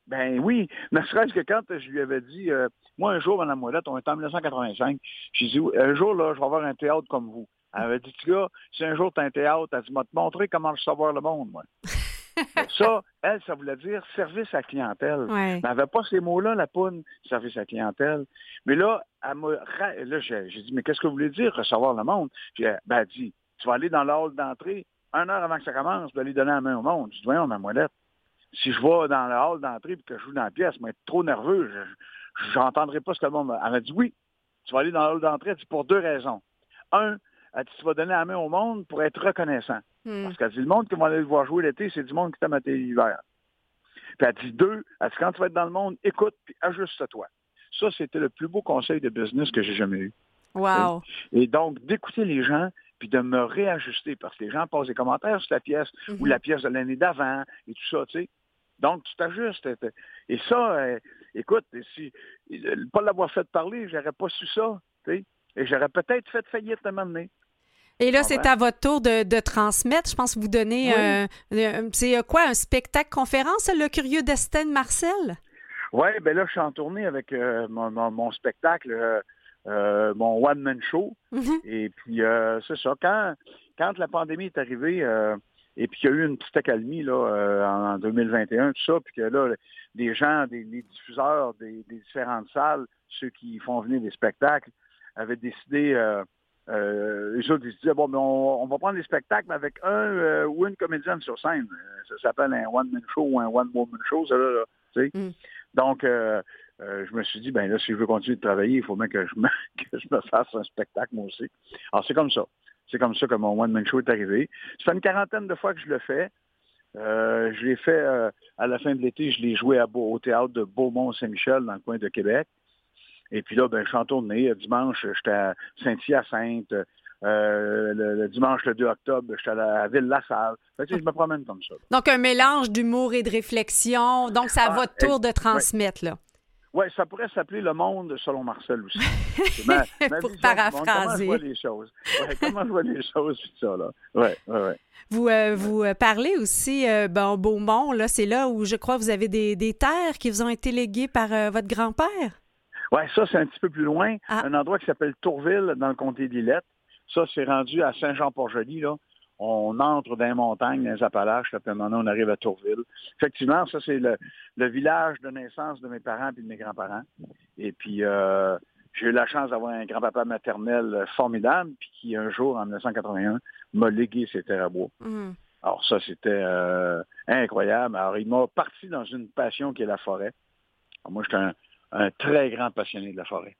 Ben oui, ne serait-ce que quand je lui avais dit, moi un jour, Mme Ouellette, on était en 1985, j'ai dit, un jour, là, je vais avoir un théâtre comme vous. Elle avait dit, tu gars, si un jour tu as un théâtre, elle dit, moi te montrer comment je sais voir le monde, moi. Ça, elle, ça voulait dire service à clientèle. Ouais. Elle n'avait pas ces mots-là, Lapoune, service à clientèle. Mais là, j'ai dit, mais qu'est-ce que vous voulez dire, recevoir le monde? Puis elle dit, tu vas aller dans la hall d'entrée, 1 heure avant que ça commence, tu vas aller donner la main au monde. Je dis, voyons, ma moellette, si je vais dans la hall d'entrée et que je joue dans la pièce, je vais être trop nerveux, je n'entendrai pas ce que le monde... Elle m'a dit, oui, tu vas aller dans la hall d'entrée, elle dit, pour 2 raisons. 1, elle dit, tu vas donner la main au monde pour être reconnaissant. Parce qu'elle dit, le monde qui va aller le voir jouer l'été, c'est du monde qui t'a maté l'hiver. Puis elle dit, 2, elle dit, quand tu vas être dans le monde, écoute, puis ajuste-toi. Ça, c'était le plus beau conseil de business que j'ai jamais eu. Wow! Et donc, d'écouter les gens, puis de me réajuster, parce que les gens passent des commentaires sur la pièce, mm-hmm. ou la pièce de l'année d'avant, et tout ça, tu sais. Donc, tu t'ajustes. Et ça, écoute, si pas l'avoir fait parler, j'aurais pas su ça, tu sais. Et j'aurais peut-être fait faillite à un moment donné. Et là, c'est à votre tour de transmettre. Je pense que vous donnez, c'est quoi, un spectacle-conférence, le curieux destin de Marcel? Oui, bien là, je suis en tournée avec mon spectacle, mon one-man show. Mm-hmm. Et puis, c'est ça, quand la pandémie est arrivée, et puis il y a eu une petite accalmie là, en 2021, tout ça, puis que là, des gens, les diffuseurs des différentes salles, ceux qui font venir des spectacles, avaient décidé... Les autres, ils se disaient, bon, mais on va prendre des spectacles avec un ou une comédienne sur scène. Ça s'appelle un one-man show ou un one-woman show, ça là, tu sais. Mm. Donc, je me suis dit, ben là, si je veux continuer de travailler, il faut bien que je me fasse un spectacle, moi aussi. Alors, c'est comme ça. C'est comme ça que mon one-man show est arrivé. Ça fait une quarantaine de fois que je le fais. Je l'ai fait à la fin de l'été, je l'ai joué au théâtre de Beaumont-Saint-Michel, dans le coin de Québec. Et puis là, ben, je suis en tournée. Dimanche, j'étais à Saint-Hyacinthe. Le dimanche, le 2 octobre, j'étais à la Ville-la-Salle. Fait que, je me promène comme ça. Donc, un mélange d'humour et de réflexion. Donc, ça a votre tour de transmettre, là. Oui, ça pourrait s'appeler Le Monde selon Marcel aussi. Ma pour paraphraser. Comment je vois les choses. Ouais, comment je vois les choses, tout ça, là. Oui. Vous parlez aussi, Beaumont, là, c'est là où je crois que vous avez des terres qui vous ont été léguées par votre grand-père. Oui, ça, c'est un petit peu plus loin. Ah. Un endroit qui s'appelle Tourville, dans le comté d'Ilette. Ça, c'est rendu à Saint-Jean-Port-Joly, là. On entre dans les montagnes, dans les Appalaches, puis à un moment donné, on arrive à Tourville. Effectivement, ça, c'est le village de naissance de mes parents et de mes grands-parents. Et puis, j'ai eu la chance d'avoir un grand-papa maternel formidable, puis qui, un jour, en 1981, m'a légué ses terres à bois. Mm. Alors, ça, c'était incroyable. Alors, il m'a parti dans une passion qui est la forêt. Alors, moi, j'étais un très grand passionné de la forêt.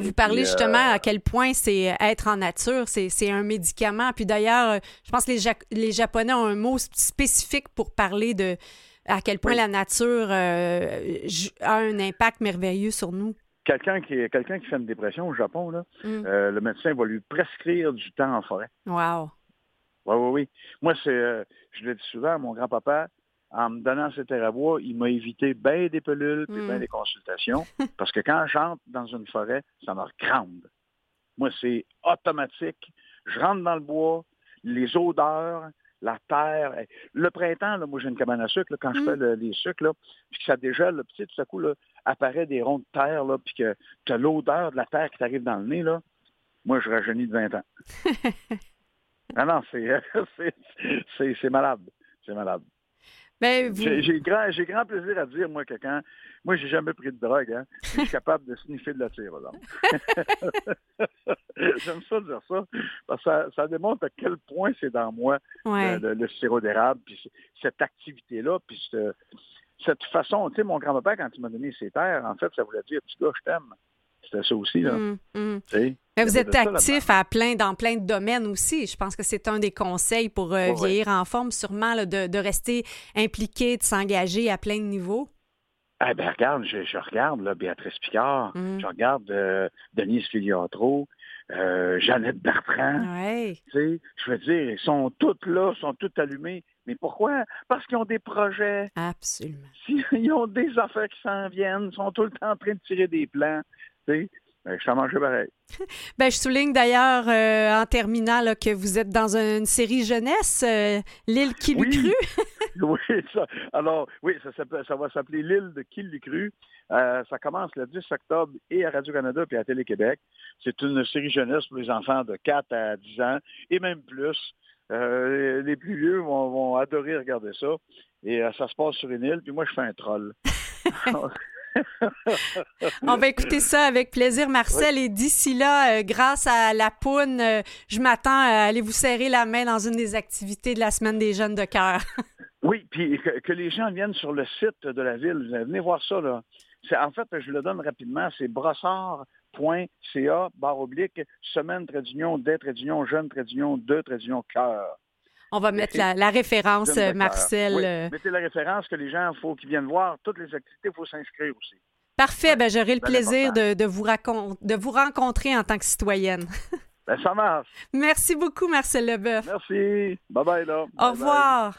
Vous parlez justement à quel point c'est être en nature, c'est un médicament. Puis d'ailleurs, je pense que les Japonais ont un mot spécifique pour parler de à quel point la nature a un impact merveilleux sur nous. Quelqu'un qui fait une dépression au Japon, là, le médecin va lui prescrire du temps en forêt. Wow! Oui. Moi, je le dis souvent, mon grand-papa, en me donnant ces terres à bois, il m'a évité bien des pelules et bien des consultations. Parce que quand j'entre dans une forêt, ça me recrampe. Moi, c'est automatique. Je rentre dans le bois, les odeurs, la terre. Le printemps, là, moi, j'ai une cabane à sucre. Là, quand je fais les sucres, là, puis que ça dégèle, là, puis, tout à coup, là, apparaît des ronds de terre, là, puis que tu as l'odeur de la terre qui t'arrive dans le nez, là. Moi, je rajeunis de 20 ans. Non, c'est malade. C'est malade. J'ai grand plaisir à dire, moi, que quand... Moi, j'ai jamais pris de drogue, hein. Je suis capable de sniffer de la tire, là. J'aime ça dire ça, parce que ça démontre à quel point c'est dans moi, le sirop d'érable, puis cette activité-là, puis cette façon... Tu sais, mon grand-papa, quand il m'a donné ses terres, en fait, ça voulait dire « Petit gars, je t'aime ». C'était ça aussi, là. Mais vous êtes actif dans plein de domaines aussi. Je pense que c'est un des conseils pour vieillir en forme, sûrement, là, de rester impliqué, de s'engager à plein de niveaux. Eh bien, regarde, je regarde là, Béatrice Picard, je regarde Denise Filiatro, Jeannette Bertrand. Tu sais, je veux dire, ils sont toutes là, sont toutes allumées. Mais pourquoi? Parce qu'ils ont des projets. Absolument. Ils ont des affaires qui s'en viennent, ils sont tout le temps en train de tirer des plans. Tu sais, je t'en mangeais pareil. Je souligne d'ailleurs en terminant là, que vous êtes dans une série jeunesse, L'île qui l'est crue. Ça va s'appeler L'île de qui l'est crue. Ça commence le 10 octobre et à Radio-Canada et à Télé-Québec. C'est une série jeunesse pour les enfants de 4 à 10 ans et même plus. Les plus vieux vont adorer regarder ça. Et ça se passe sur une île, puis moi, je fais un troll. On va écouter ça avec plaisir, Marcel. Et d'ici là, grâce à Lapoune, je m'attends à aller vous serrer la main dans une des activités de la Semaine des jeunes de cœur. Oui, puis que les gens viennent sur le site de la ville. Venez voir ça, là. En fait, je le donne rapidement, c'est brossard.ca/semaine-des-jeunes-de-cœur. On va mettre la référence, Marcel. Mettez la référence que les gens, il faut qu'ils viennent voir. Toutes les activités, il faut s'inscrire aussi. Parfait. Ouais, j'aurai le plaisir de vous rencontrer en tant que citoyenne. Ça marche. Merci beaucoup, Marcel Lebœuf. Merci. Bye-bye, là. Au revoir.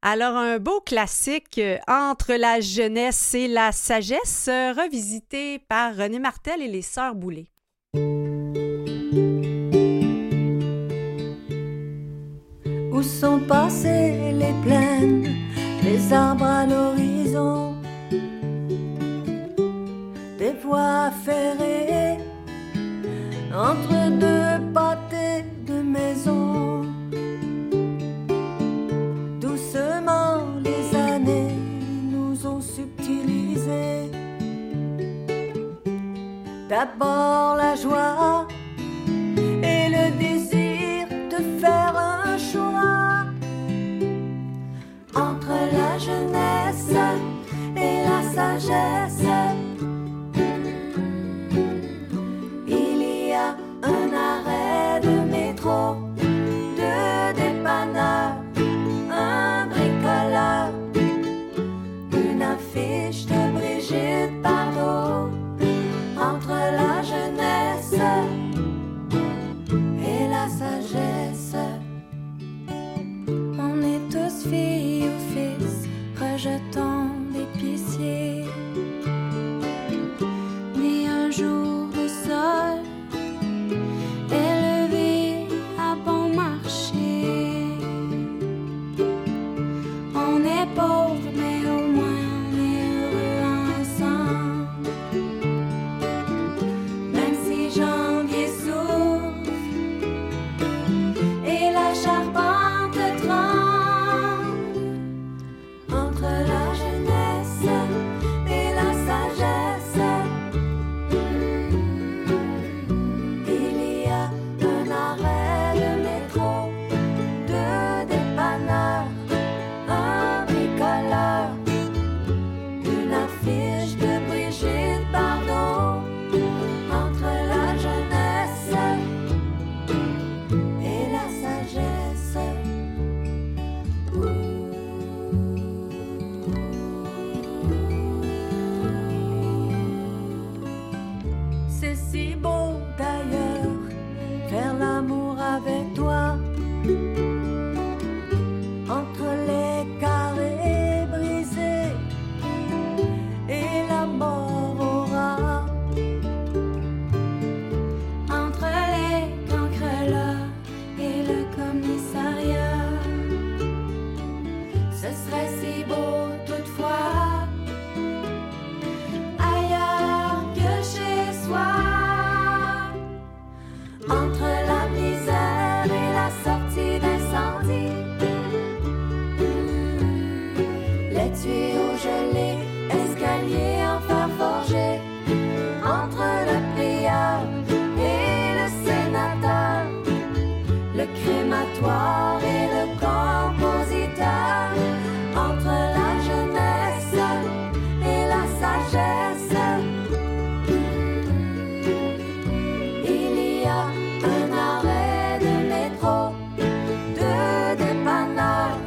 Bye. Alors, un beau classique entre la jeunesse et la sagesse, revisité par René Martel et les Sœurs Boulay. Où sont passées les plaines, les arbres à l'horizon, des voies ferrées entre deux pâtés de maisons. Doucement les années nous ont subtilisé. D'abord la joie et le si bon d'ailleurs, faire l'amour avec toi. Entre les carrés brisés et la mort au rat, entre les cancreleurs et le commissariat, ce serait si beau toutefois, ailleurs que chez soi, entre la misère et la sortie d'incendie. Tuyaux gelés, escaliers en fer forgé, entre le prieur et le sénateur, le crématoire et le compositeur, entre la jeunesse et la sagesse, il y a un arrêt de métro, deux dépanneurs,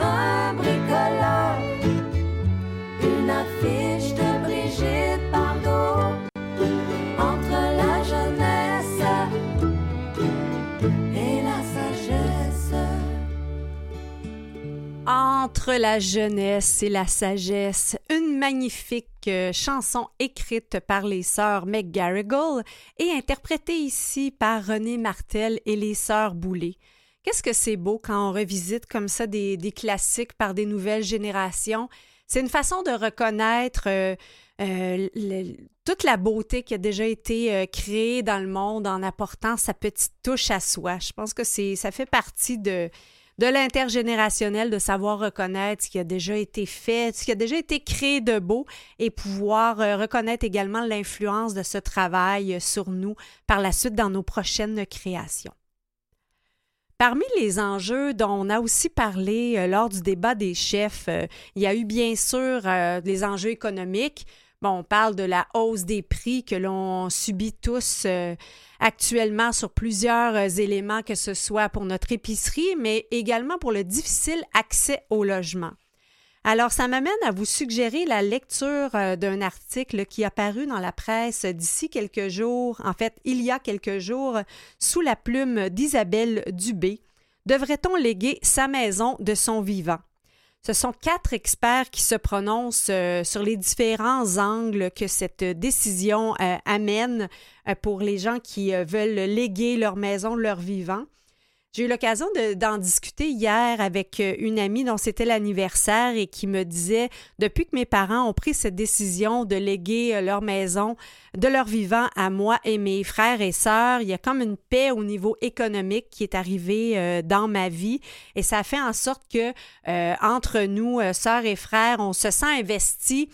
un bricoleur. Fiche de Brigitte Bardot, entre la jeunesse et la sagesse. Entre la jeunesse et la sagesse, une magnifique chanson écrite par les sœurs McGarrigle et interprétée ici par René Martel et les sœurs Boulay. Qu'est-ce que c'est beau quand on revisite comme ça des classiques par des nouvelles générations? C'est une façon de reconnaître toute la beauté qui a déjà été créée dans le monde en apportant sa petite touche à soi. Je pense que ça fait partie de l'intergénérationnel, de savoir reconnaître ce qui a déjà été fait, ce qui a déjà été créé de beau et pouvoir reconnaître également l'influence de ce travail sur nous par la suite dans nos prochaines créations. Parmi les enjeux dont on a aussi parlé lors du débat des chefs, il y a eu bien sûr les enjeux économiques. Bon, on parle de la hausse des prix que l'on subit tous actuellement sur plusieurs éléments, que ce soit pour notre épicerie, mais également pour le difficile accès au logement. Alors, ça m'amène à vous suggérer la lecture d'un article qui a paru dans la presse il y a quelques jours, sous la plume d'Isabelle Dubé. Devrait-on léguer sa maison de son vivant? Ce sont 4 experts qui se prononcent sur les différents angles que cette décision amène pour les gens qui veulent léguer leur maison de leur vivant. J'ai eu l'occasion d'en discuter hier avec une amie dont c'était l'anniversaire et qui me disait « Depuis que mes parents ont pris cette décision de léguer leur maison de leur vivant à moi et mes frères et sœurs, il y a comme une paix au niveau économique qui est arrivée dans ma vie et ça fait en sorte que entre nous, sœurs et frères, on se sent investis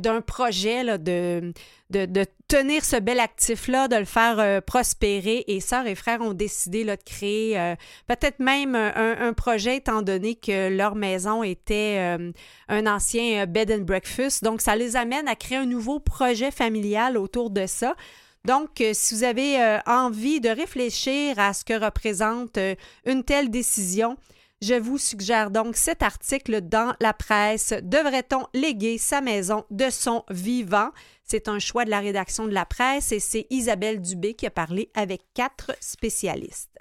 d'un projet là, de tenir ce bel actif-là, de le faire prospérer. Et sœurs et frères ont décidé là, de créer peut-être même un projet, étant donné que leur maison était un ancien bed and breakfast. Donc, ça les amène à créer un nouveau projet familial autour de ça. Donc, si vous avez envie de réfléchir à ce que représente une telle décision, je vous suggère donc cet article dans la presse. Devrait-on léguer sa maison de son vivant? C'est un choix de la rédaction de la presse et c'est Isabelle Dubé qui a parlé avec 4 spécialistes.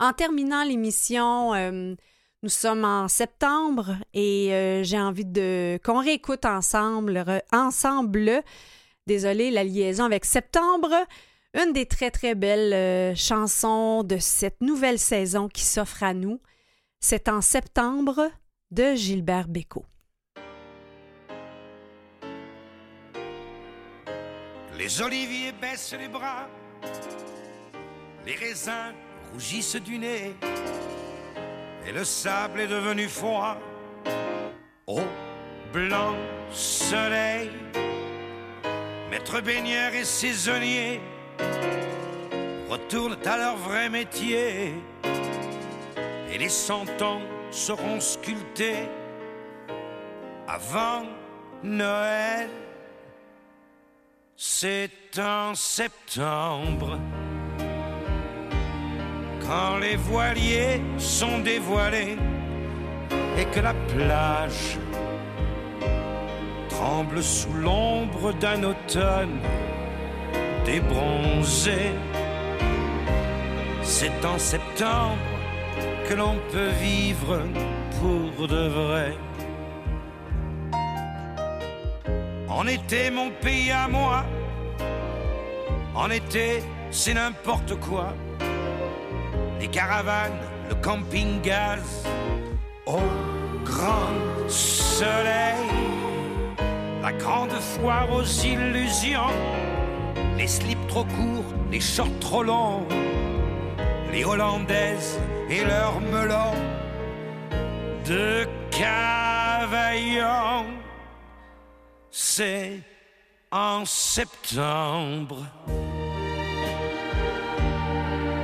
En terminant l'émission, nous sommes en septembre et j'ai envie qu'on réécoute ensemble, la liaison avec septembre, une des très, très belles chansons de cette nouvelle saison qui s'offre à nous, c'est « En septembre » de Gilbert Bécaud. Les oliviers baissent les bras, les raisins rougissent du nez, et le sable est devenu froid au blanc soleil. Maître baigneur et saisonnier retournent à leur vrai métier, et les 100 ans seront sculptés avant Noël. C'est en septembre, quand les voiliers sont dévoilés et que la plage tremble sous l'ombre d'un automne t'es bronzé. C'est en septembre que l'on peut vivre pour de vrai. En été, mon pays à moi, en été, c'est n'importe quoi. Les caravanes, le camping-gaz, au grand soleil. La grande foire aux illusions, les slips trop courts, les shorts trop longs, les Hollandaises et leurs melons de Cavaillon. C'est en septembre,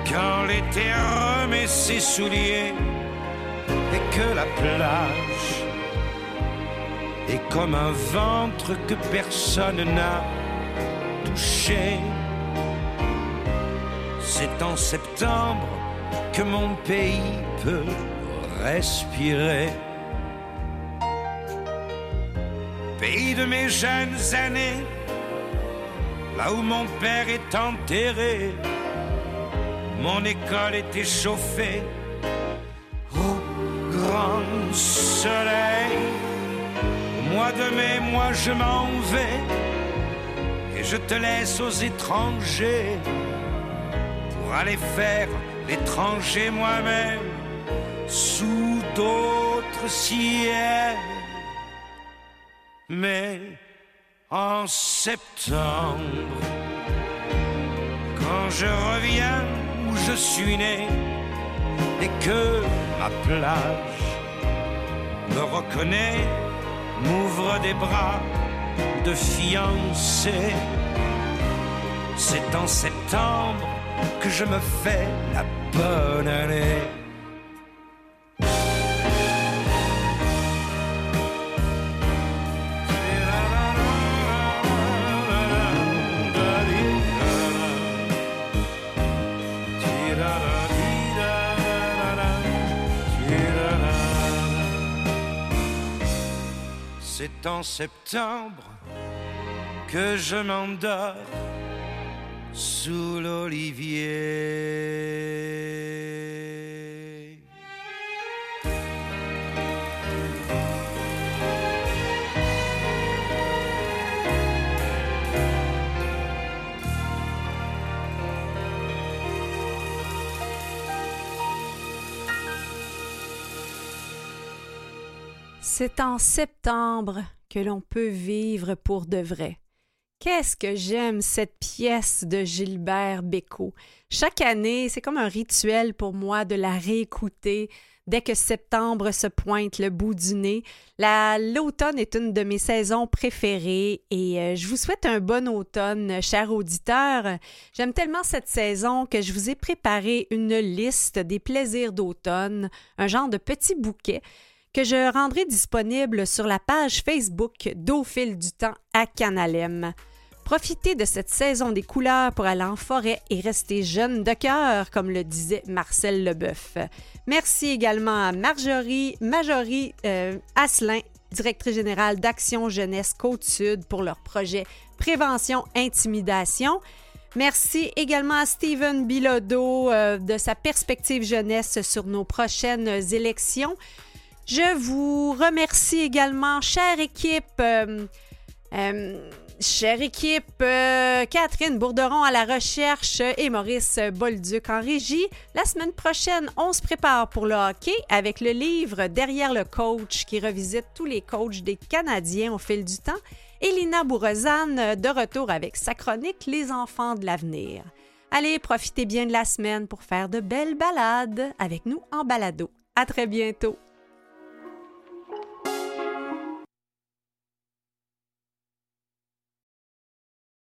quand l'été remet ses souliers et que la plage est comme un ventre que personne n'a touché. C'est en septembre que mon pays peut respirer. Pays de mes jeunes années, là où mon père est enterré, mon école est échauffée au grand soleil. Au mois de mai, moi je m'en vais et je te laisse aux étrangers pour aller faire l'étranger moi-même sous d'autres ciels. Mais en septembre, quand je reviens où je suis né et que ma plage me reconnaît, m'ouvre des bras de fiancée. C'est en septembre que je me fais la bonne année. C'est en septembre que je m'endors sous l'olivier. C'est en septembre que l'on peut vivre pour de vrai. Qu'est-ce que j'aime cette pièce de Gilbert Bécaud. Chaque année, c'est comme un rituel pour moi de la réécouter dès que septembre se pointe le bout du nez. L'automne est une de mes saisons préférées et je vous souhaite un bon automne, chers auditeurs. J'aime tellement cette saison que je vous ai préparé une liste des plaisirs d'automne, un genre de petit bouquet que je rendrai disponible sur la page Facebook d'Au fil du temps à Canalem. Profitez de cette saison des couleurs pour aller en forêt et rester jeune de cœur, comme le disait Marcel Lebœuf. Merci également à Marjorie Asselin, directrice générale d'Action Jeunesse Côte-Sud, pour leur projet Prévention-Intimidation. Merci également à Steven Bilodeau de sa perspective jeunesse sur nos prochaines élections. Je vous remercie également, chère équipe, Catherine Bourderon à la recherche et Maurice Bolduc en régie. La semaine prochaine, on se prépare pour le hockey avec le livre Derrière le coach qui revisite tous les coachs des Canadiens au fil du temps. Et Lina Bourrezane de retour avec sa chronique Les enfants de l'avenir. Allez, profitez bien de la semaine pour faire de belles balades avec nous en balado. À très bientôt!